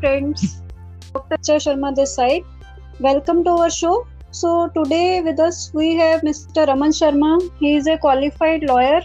Friends, Dr. Richa Sharma this side. Welcome to our show. So today with us we have Mr. Raman Sharma. He is a qualified lawyer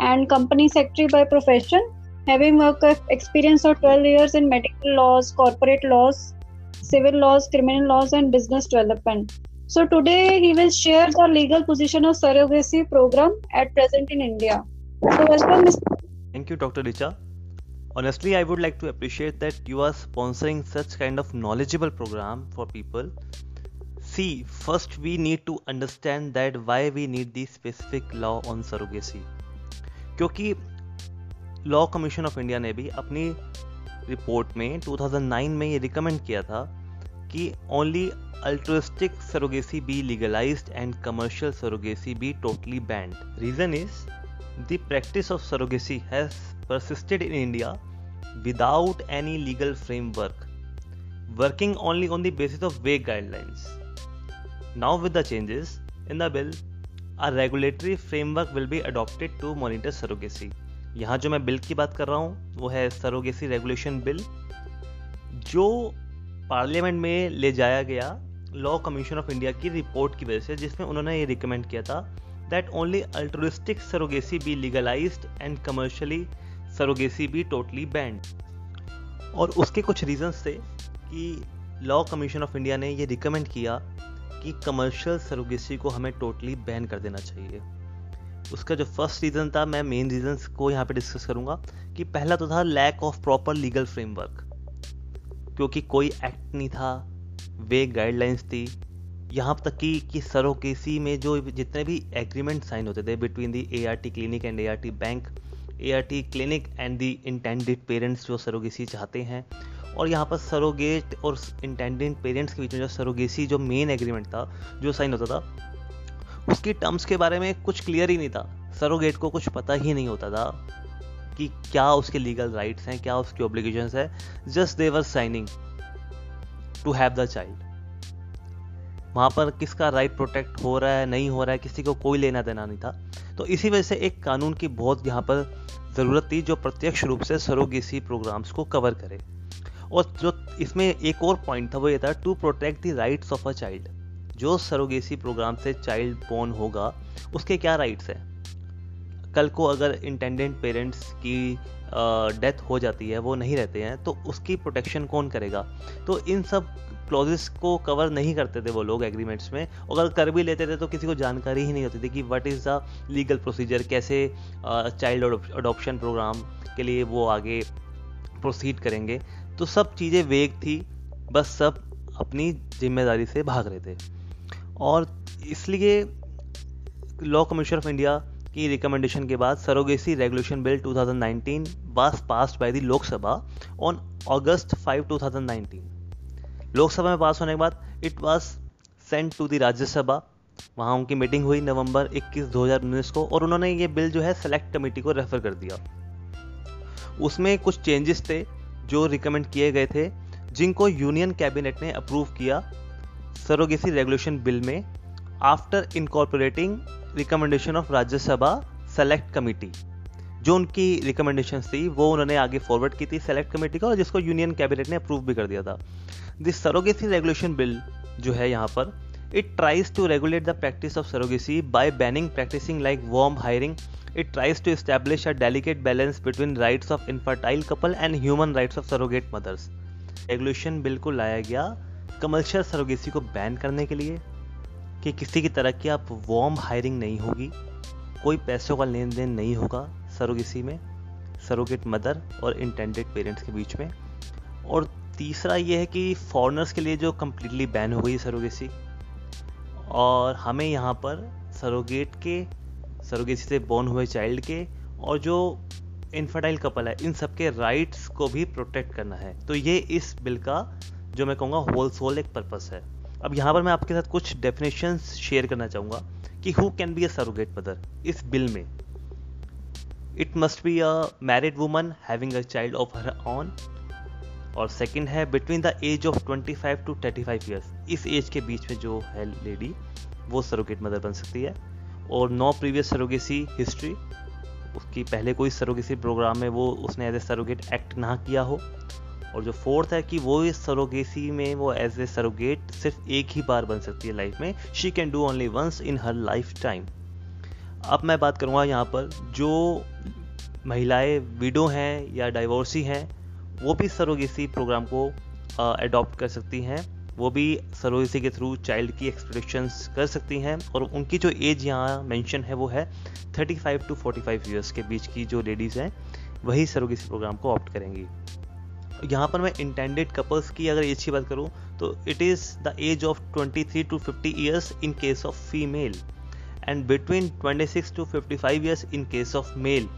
and company secretary by profession, having work experience of 12 years in medical laws, corporate laws, civil laws, criminal laws, and business development. So today he will share the legal position of surrogacy program at present in India. So welcome, Mr. Thank you, Dr. Richa. Honestly, I would like to appreciate that you are sponsoring such kind of knowledgeable program for people. See, first we need to understand that why we need the specific law on surrogacy. क्योंकि law commission of India ने भी अपनी report में 2009 में ये recommend किया था कि only altruistic surrogacy be legalised and commercial surrogacy be totally banned. Reason is the practice of surrogacy has persisted in India without any legal framework, working only on the basis of vague guidelines. Now with the changes in the bill, a regulatory framework will be adopted to monitor surrogacy. यहाँ जो मैं bill की बात कर रहा हूँ वो है सरोगेसी रेगुलेशन बिल, जो पार्लियामेंट में ले जाया गया लॉ कमीशन ऑफ इंडिया की रिपोर्ट की वजह से, जिसमें उन्होंने ये रिकमेंड किया था that only altruistic surrogacy be legalized and commercially surrogacy be totally banned. और उसके कुछ reasons थे कि लॉ कमीशन ऑफ इंडिया ने ये रिकमेंड किया कि कमर्शियल सरोगेसी को हमें टोटली बैन कर देना चाहिए. उसका जो फर्स्ट रीज़न था, मैं मेन रीजंस को यहाँ पे डिस्कस करूँगा कि पहला तो था lack of proper legal framework, क्योंकि कोई एक्ट नहीं था, वे गाइडलाइंस थी. यहाँ तक कि सरोगेसी में जो जितने भी एग्रीमेंट साइन होते थे between the ART clinic and ART bank, ART clinic and the intended parents जो सरोगेसी चाहते हैं, और यहाँ पर सरोगेट और इंटेंडेड पेरेंट्स के बीच में जो सरोगेसी जो मेन एग्रीमेंट था जो साइन होता था, उसकी टर्म्स के बारे में कुछ क्लियर ही नहीं था. सरोगेट को कुछ पता ही नहीं होता था कि क्या उसके लीगल राइट्स हैं, क्या उसकी ऑब्लिगेशंस हैं. Just they were signing to have the child. वहाँ पर किसका राइट प्रोटेक्ट हो रहा है, नहीं हो रहा है, किसी को कोई लेना देना नहीं था. तो इसी वजह से एक कानून की बहुत यहाँ पर ज़रूरत थी जो प्रत्यक्ष रूप से सरोगेसी प्रोग्राम्स को कवर करे. और जो इसमें एक और पॉइंट था वो ये था, to protect the rights of a child. जो सरोगेसी प्रोग्राम से चाइल्ड बोर्न होगा उसके क्या राइट्स हैं. कल को अगर इंटेंडेंट पेरेंट्स की डेथ हो जाती है, वो नहीं रहते हैं, तो उसकी प्रोटेक्शन कौन करेगा. तो इन सब क्लॉजेस को कवर नहीं करते थे वो लोग एग्रीमेंट्स में, और अगर कर भी लेते थे तो किसी को जानकारी ही नहीं होती थी कि what is the legal procedure, कैसे चाइल्ड अडॉप्शन प्रोग्राम के लिए वो आगे प्रोसीड करेंगे. तो सब चीज़ें वेग थी, बस सब अपनी जिम्मेदारी से भाग रहे थे. और इसलिए लॉ कमीशन ऑफ इंडिया की रिकमेंडेशन के बाद surrogacy regulation bill 2019 was passed by the Lok Sabha on August 5 2019. Lok Sabha में पास होने के बाद it was sent to the Rajya Sabha. वहाँ उनकी मीटिंग हुई नवंबर 21 2019 को, और उन्होंने ये बिल जो है सेलेक्ट कमेटी को रेफर कर दिया. उसमें कुछ चेंजेस थे जो रिकमेंड किए गए थे, जिनको यूनियन कैबिनेट ने अप्रूव किया सरोगेसी रेगुलेशन बिल में after incorporating recommendation of Rajya Sabha select committee. जो उनकी रिकमेंडेशन थी वो उन्होंने आगे फॉरवर्ड की थी सेलेक्ट कमेटी को, और जिसको यूनियन कैबिनेट ने अप्रूव भी कर दिया था. दिस सरोगेसी रेगुलेशन बिल जो है यहाँ पर, it tries to regulate the practice of surrogacy by banning practising like वॉर्म hiring. It tries to establish a delicate balance between rights of infertile couple and human rights of surrogate mothers. Regulation bill को लाया गया commercial surrogacy को ban करने के लिए कि किसी की तरह की आप वॉर्म हायरिंग नहीं होगी, कोई पैसों का लेन देन नहीं होगा सरोगेसी में सरोगेट मदर और इंटेंडेड पेरेंट्स के बीच में. और तीसरा ये है कि फॉरेनर्स के लिए जो कम्प्लीटली बैन हो गई सरोगेसी, और हमें यहाँ पर सरोगेट के, सरोगेसी से बॉर्न हुए चाइल्ड के, और जो इनफर्टाइल कपल है इन सब के राइट्स को भी प्रोटेक्ट करना है. तो ये इस बिल का जो मैं कहूँगा होल सोल एक पर्पस है. अब यहाँ पर मैं आपके साथ कुछ डेफिनेशंस शेयर करना चाहूँगा कि who can be a surrogate mother. इस बिल में it must be a married woman having a child of her own, और सेकंड है between the age of 25 to 35 years. इस एज के बीच में जो है लेडी वो सरोगेट मदर बन सकती है. और नो प्रीवियस सरोगेसी हिस्ट्री, उसकी पहले कोई सरोगेसी प्रोग्राम में वो उसने एज ए सरोगेट एक्ट ना किया हो. और जो फोर्थ है कि वो इस सरोगेसी में वो एज ए सरोगेट सिर्फ एक ही बार बन सकती है लाइफ में, she can do only once in her lifetime. अब मैं बात करूँगा यहाँ पर जो महिलाएं विडो हैं या डाइवोर्सी हैं वो भी सरोगेसी प्रोग्राम को अडॉप्ट कर सकती हैं, वो भी सरोगेसी के थ्रू चाइल्ड की एक्सपेक्टेशंस कर सकती हैं। और उनकी जो एज यहाँ मेंशन है वो है 35 टू 45 इयर्स के बीच की जो लेडीज़ हैं वही सरोगेसी प्रोग्राम को ऑप्ट करेंगी। यहाँ पर मैं इंटेंडेड कपल्स की अगर एज की बात करूँ तो it is the age of 23 to 50 years in case of female and between 26 to 55 years in case of male.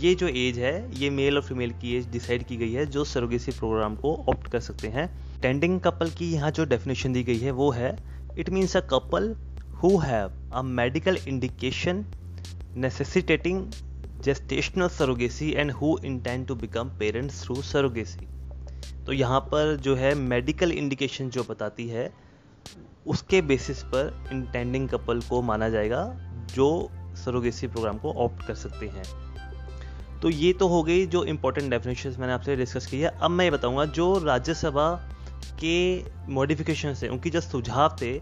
ये जो एज है ये मेल और फीमेल की एज डिसाइड की गई है जो सरोगेसी प्रोग्राम को ऑप्ट कर सकते हैं। टेंडिंग कपल की यहाँ जो डेफिनेशन दी गई है वो है it means a couple who have a medical indication necessitating gestational surrogacy and who intend to become parents through surrogacy. तो यहाँ पर जो है मेडिकल इंडिकेशन जो बताती है उसके बेसिस पर इंटेंडिंग कपल को माना जाएगा जो सरोगेसी प्रोग्राम को ऑप्ट कर सकते हैं। तो ये तो हो गई जो इम्पोर्टेंट डेफिनेशंस मैंने आपसे डिस्कस की है। अब मैं ये बताऊंगा जो राज्यसभा के मॉडिफिकेशन से उनकी जो सुझाव थे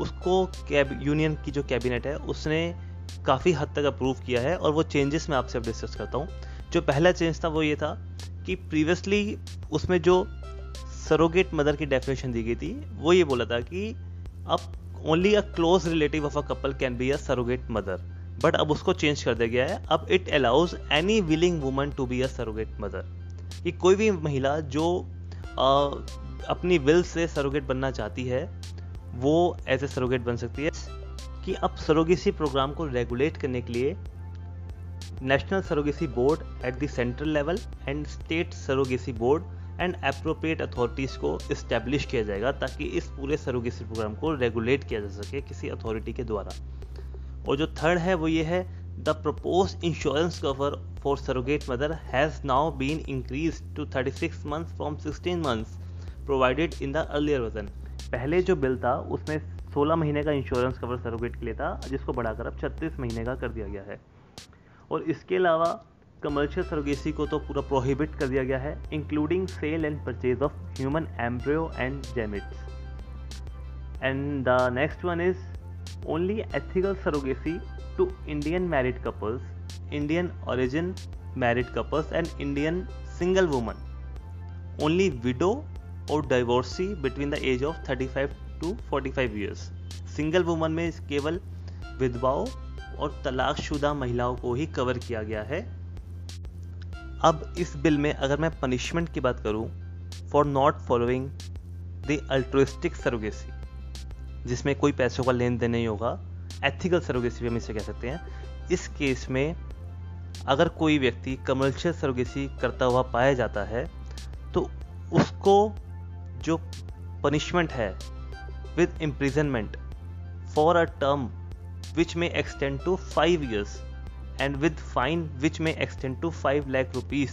उसको यूनियन की जो कैबिनेट है उसने काफ़ी हद तक अप्रूव किया है और वो चेंजेस मैं आपसे अब डिस्कस करता हूँ। जो पहला चेंज था वो ये था कि प्रीवियसली उसमें जो सरोगेट मदर की डेफिनेशन दी गई थी वो ये बोला था कि अब only a close relative of a couple can be a surrogate mother, but अब उसको चेंज कर दिया गया है। अब it allows any willing woman to be a surrogate mother, कि कोई भी महिला जो अपनी विल से सरोगेट बनना चाहती है वो एज ए सरोगेट बन सकती है। कि अब सरोगेसी प्रोग्राम को रेगुलेट करने के लिए national surrogacy board at the central level and state surrogacy board and appropriate authorities को इस्टेब्लिश किया जाएगा ताकि इस पूरे सरोगेसी प्रोग्राम को रेगुलेट किया जा सके किसी अथॉरिटी के द्वारा। और जो थर्ड है वो ये है the propose insurance cover for surrogate mother has now been increase to 36 months from 16 months provided in the earlier version. पहले जो बिल था उसमें 16 महीने का इंश्योरेंस कवर सरोगेट के लिए था जिसको बढ़ाकर अब 36 महीने का कर दिया गया है। और इसके अलावा कमर्शियल सरोगेसी को तो पूरा प्रोहिबिट कर दिया गया है, including sale and purchase of human embryo and gametes. And the next one is only ethical surrogacy to Indian married couples, Indian origin married couples and Indian single woman, only widow or divorcee between the age of 35 to 45 years। Single woman में केवल विधवाओं और तलाकशुदा महिलाओं को ही cover किया गया है। अब इस बिल में अगर मैं पनिशमेंट की बात करूँ for not following the altruistic surrogacy जिसमें कोई पैसों का लेन देन नहीं होगा, एथिकल सरोगेसी भी हम इसे कह सकते हैं। इस केस में अगर कोई व्यक्ति कमर्शियल सरोगेसी करता हुआ पाया जाता है तो उसको जो पनिशमेंट है with imprisonment for a term which may extend to 5 years and with fine which may extend to 5 lakh rupees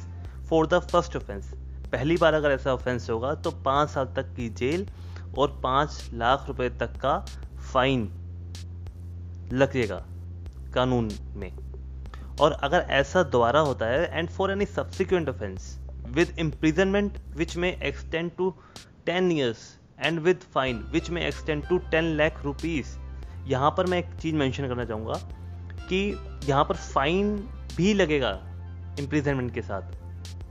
for the first offence. पहली बार अगर ऐसा ऑफेंस होगा तो 5 साल तक की जेल और 5 लाख रुपए तक का फाइन लगेगा कानून में। और अगर ऐसा दोबारा होता है and for any subsequent offence with imprisonment which may extend to 10 years and with fine which may extend to 10 lakh rupees. यहाँ पर मैं एक चीज़ मेंशन करना चाहूँगा कि यहाँ पर फाइन भी लगेगा इम्प्रिजनमेंट के साथ।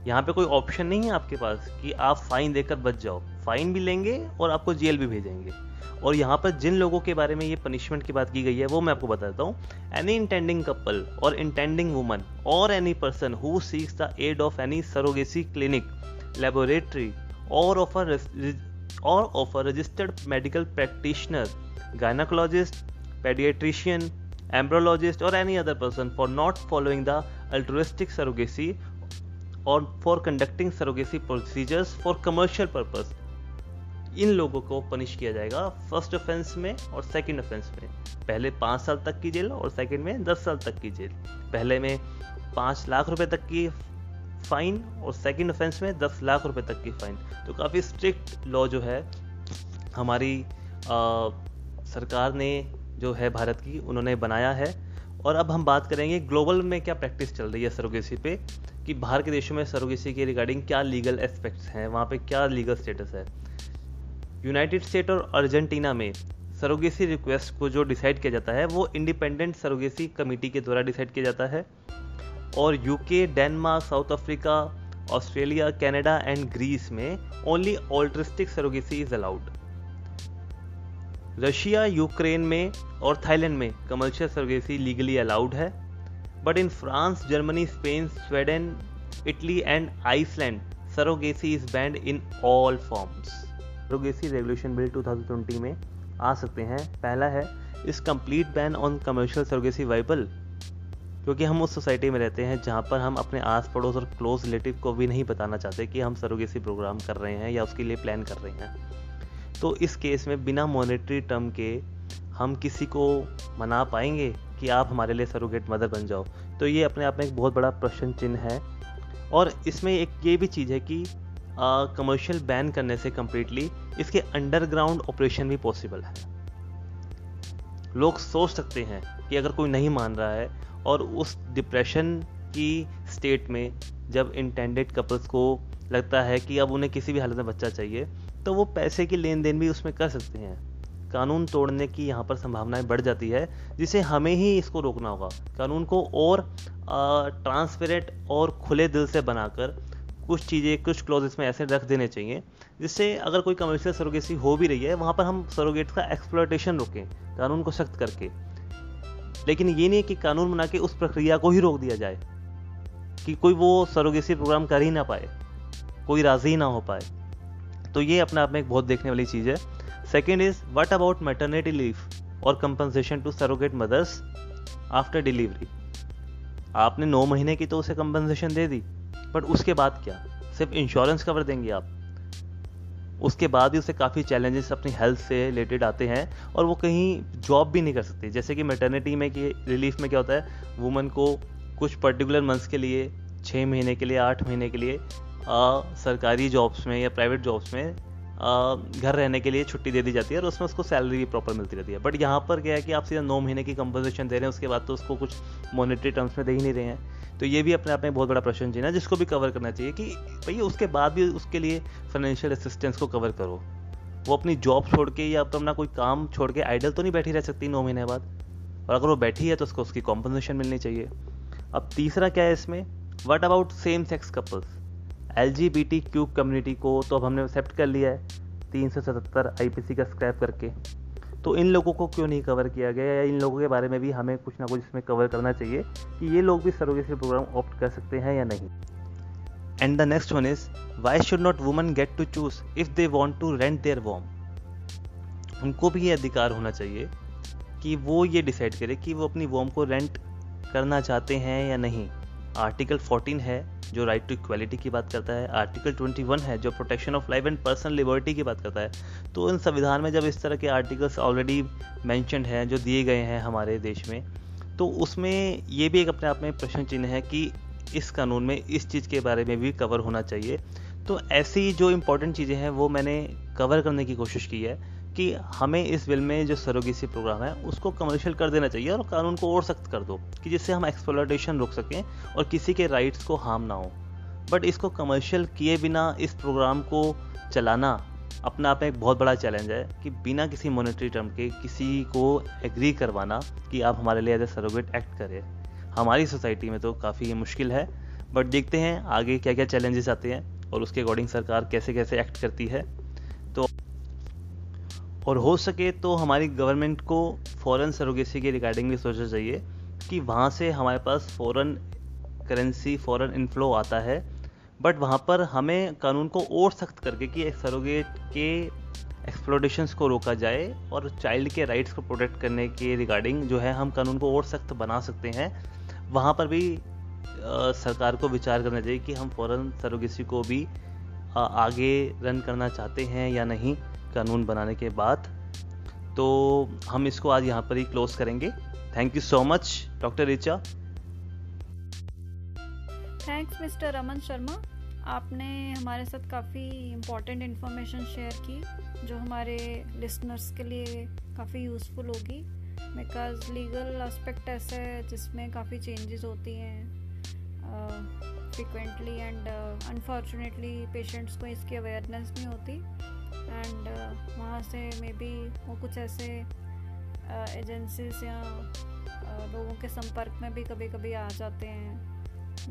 यहाँ पे कोई ऑप्शन नहीं है आपके पास कि आप फाइन देकर बच जाओ, फाइन भी लेंगे और आपको जेल भी भेजेंगे। और यहाँ पर जिन लोगों के बारे में ये पनिशमेंट की बात की गई है वो मैं आपको बता देता हूँ। एनी इंटेंडिंग कपल और इंटेंडिंग वुमन और any person who seeks the aid of any surrogacy clinic, laboratory और of a registered medical practitioner, gynaecologist, paediatrician, embryologist और any other person for not following the altruistic surrogacy और for conducting surrogacy procedures for commercial purpose. इन लोगों को punish किया जाएगा first offence में और सेकंड ऑफेंस में, पहले 5 साल तक की जेल और सेकंड में 10 साल तक की जेल। पहले में 5 लाख रुपए तक की फाइन और सेकंड ऑफेंस में 10 लाख रुपए तक की फाइन। तो काफ़ी स्ट्रिक्ट लॉ जो है हमारी सरकार ने जो है भारत की उन्होंने बनाया है। और अब हम बात करेंगे ग्लोबल में क्या प्रैक्टिस चल रही है सरोगेसी पे। कि बाहर के देशों में सरोगेसी के रिगार्डिंग क्या लीगल एस्पेक्ट्स हैं, वहाँ पे क्या लीगल स्टेटस है। यूनाइटेड स्टेट और अर्जेंटीना में सरोगेसी रिक्वेस्ट को जो डिसाइड किया जाता है वो इंडिपेंडेंट सरोगेसी कमेटी के द्वारा डिसाइड किया जाता है। और UK, Denmark, South Africa, Australia, Canada and Greece में only altruistic surrogacy is allowed. Russia, Ukraine में और थाईलैंड में कमर्शियल सरोगेसी लीगली अलाउड है, but in France, Germany, Spain, Sweden, Italy and Iceland surrogacy is banned in all forms. Surrogacy regulation bill 2020 में आ सकते हैं। पहला है इस complete ban on commercial surrogacy viable, क्योंकि हम उस सोसाइटी में रहते हैं जहाँ पर हम अपने आस पड़ोस और क्लोज रिलेटिव को भी नहीं बताना चाहते कि हम सरोगेसी प्रोग्राम कर रहे हैं या उसके लिए प्लान कर रहे हैं। तो इस केस में बिना मॉनेटरी टर्म के हम किसी को मना पाएंगे कि आप हमारे लिए सरोगेट मदर बन जाओ? तो ये अपने आप में एक बहुत बड़ा प्रश्न चिन्ह है। और इसमें एक ये भी चीज़ है कि कमर्शियल बैन करने से कम्प्लीटली इसके अंडरग्राउंड ऑपरेशन भी पॉसिबल है। लोग सोच सकते हैं कि अगर कोई नहीं मान रहा है और उस डिप्रेशन की स्टेट में जब इंटेंडेड कपल्स को लगता है कि अब उन्हें किसी भी हालत में बच्चा चाहिए, तो वो पैसे की लेन देन भी उसमें कर सकते हैं। कानून तोड़ने की यहाँ पर संभावनाएं बढ़ जाती है, जिसे हमें ही इसको रोकना होगा। कानून को और ट्रांसपेरेंट और खुले दिल से बनाकर कुछ चीज़ें, कुछ क्लॉजेस में ऐसे रख देने चाहिए जिससे अगर कोई कमर्शियल सरोगेसी हो भी रही है वहाँ पर हम सरोगेट्स का एक्सप्लॉयटेशन रोकें कानून को सख्त करके। लेकिन ये नहीं है कि कानून बना के उस प्रक्रिया को ही रोक दिया जाए कि कोई वो सरोगेसी प्रोग्राम कर ही ना पाए, कोई राज़ी ही ना हो पाए। तो ये अपने आप में एक बहुत देखने वाली चीज़ है। Second is what about maternity leave और compensation to surrogate mothers after delivery. आपने 9 महीने की तो उसे कंपनसेशन दे दी, बट उसके बाद क्या? सिर्फ इंश्योरेंस कवर देंगे आप? उसके बाद भी उसे काफ़ी चैलेंजेस अपनी हेल्थ से रिलेटेड आते हैं और वो कहीं जॉब भी नहीं कर सकती। जैसे कि मैटरनिटी में कि रिलीफ में क्या होता है, वुमन को कुछ पर्टिकुलर मंथ्स के लिए, 6 महीने के लिए, 8 महीने के लिए सरकारी जॉब्स में या प्राइवेट जॉब्स में घर रहने के लिए छुट्टी दे दी जाती है और उसमें उसको सैलरी भी प्रॉपर मिलती रहती है। बट यहाँ पर क्या है कि आप सीधा 9 महीने की कंपनसेशन दे रहे हैं, उसके बाद तो उसको कुछ मॉनेटरी टर्म्स में दे ही नहीं रहे हैं। तो ये भी अपने आप में बहुत बड़ा प्रश्न चिन्ह है जिसको भी कवर करना चाहिए कि भैया उसके बाद भी उसके लिए फाइनेंशियल असिस्टेंस को कवर करो। वो अपनी जॉब छोड़ के या अपना कोई काम छोड़ के आइडल तो नहीं बैठी रह सकती 9 महीने बाद, और अगर वो बैठी है तो उसको उसकी कंपनसेशन मिलनी चाहिए। अब तीसरा क्या है इसमें, what about same sex couples? LGBTQ community को तो अब हमने एक्सेप्ट कर लिया है 377 IPC का स्क्रैप करके, तो इन लोगों को क्यों नहीं कवर किया गया? या इन लोगों के बारे में भी हमें कुछ ना कुछ इसमें कवर करना चाहिए कि ये लोग भी सरोगेसी प्रोग्राम ऑप्ट कर सकते हैं या नहीं। And the next one is why should not woman get to choose if they want to rent their womb. उनको भी ये अधिकार होना चाहिए कि वो ये डिसाइड करें कि वो अपनी वॉम को रेंट करना चाहते हैं या नहीं। आर्टिकल 14 है जो राइट टू इक्वालिटी की बात करता है, आर्टिकल 21 है जो protection of life and personal liberty की बात करता है। तो इन संविधान में जब इस तरह के आर्टिकल्स ऑलरेडी मेंशन्ड हैं जो दिए गए हैं हमारे देश में, तो उसमें ये भी एक अपने आप में प्रश्न चिन्ह है कि इस कानून में इस चीज़ के बारे में भी कवर होना चाहिए। तो ऐसी जो इम्पोर्टेंट चीज़ें हैं वो मैंने कवर करने की कोशिश की है कि हमें इस बिल में जो सरोगेसी प्रोग्राम है उसको कमर्शियल कर देना चाहिए और कानून को और सख्त कर दो कि जिससे हम एक्सप्लॉयटेशन रोक सकें और किसी के राइट्स को हार्म ना हो। बट इसको कमर्शियल किए बिना इस प्रोग्राम को चलाना अपने आप में एक बहुत बड़ा चैलेंज है कि बिना किसी मॉनेटरी टर्म के किसी को एग्री करवाना कि आप हमारे लिए एज ए सरोगेट एक्ट करें, हमारी सोसाइटी में तो काफ़ी मुश्किल है। बट देखते हैं आगे क्या क्या चैलेंजेस आते हैं और उसके अकॉर्डिंग सरकार कैसे कैसे एक्ट करती है। तो और हो सके तो हमारी गवर्नमेंट को फ़ॉरेन सरोगेसी के रिगार्डिंग भी सोचना चाहिए कि वहाँ से हमारे पास फ़ॉरेन करेंसी, फ़ॉरेन इनफ्लो आता है, बट वहाँ पर हमें कानून को और सख्त करके कि सरोगेट के एक्सप्लॉयटेशंस को रोका जाए और चाइल्ड के राइट्स को प्रोटेक्ट करने के रिगार्डिंग जो है हम कानून को और सख्त बना सकते हैं। वहाँ पर भी सरकार को विचार करना चाहिए कि हम फ़ॉरेन सरोगेसी को भी आगे रन करना चाहते हैं या नहीं कानून बनाने के बाद। तो हम इसको आज यहाँ पर ही क्लोज करेंगे। Thank you so much doctor Richa. Thanks mister Raman Sharma, आपने हमारे साथ काफ़ी इम्पोर्टेंट इन्फॉर्मेशन शेयर की जो हमारे लिसनर्स के लिए काफ़ी यूज़फुल होगी, बिकॉज लीगल एस्पेक्ट ऐसा है जिसमें काफ़ी चेंजेस होती हैं फ्रिक्वेंटली एंड अनफॉर्चुनेटली पेशेंट्स को इसकी अवेयरनेस नहीं होती एंड वहाँ से मे बी वो कुछ ऐसे एजेंसीज या लोगों के संपर्क में भी कभी कभी आ जाते हैं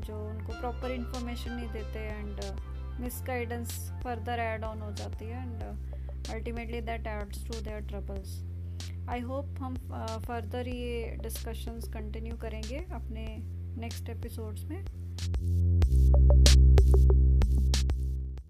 जो उनको प्रॉपर इन्फॉर्मेशन नहीं देते and misguidance further add on हो जाती है and ultimately that adds to their troubles. I hope हम फर्दर ये डिस्कशंस कंटिन्यू करेंगे अपने नेक्स्ट एपिसोड्स में।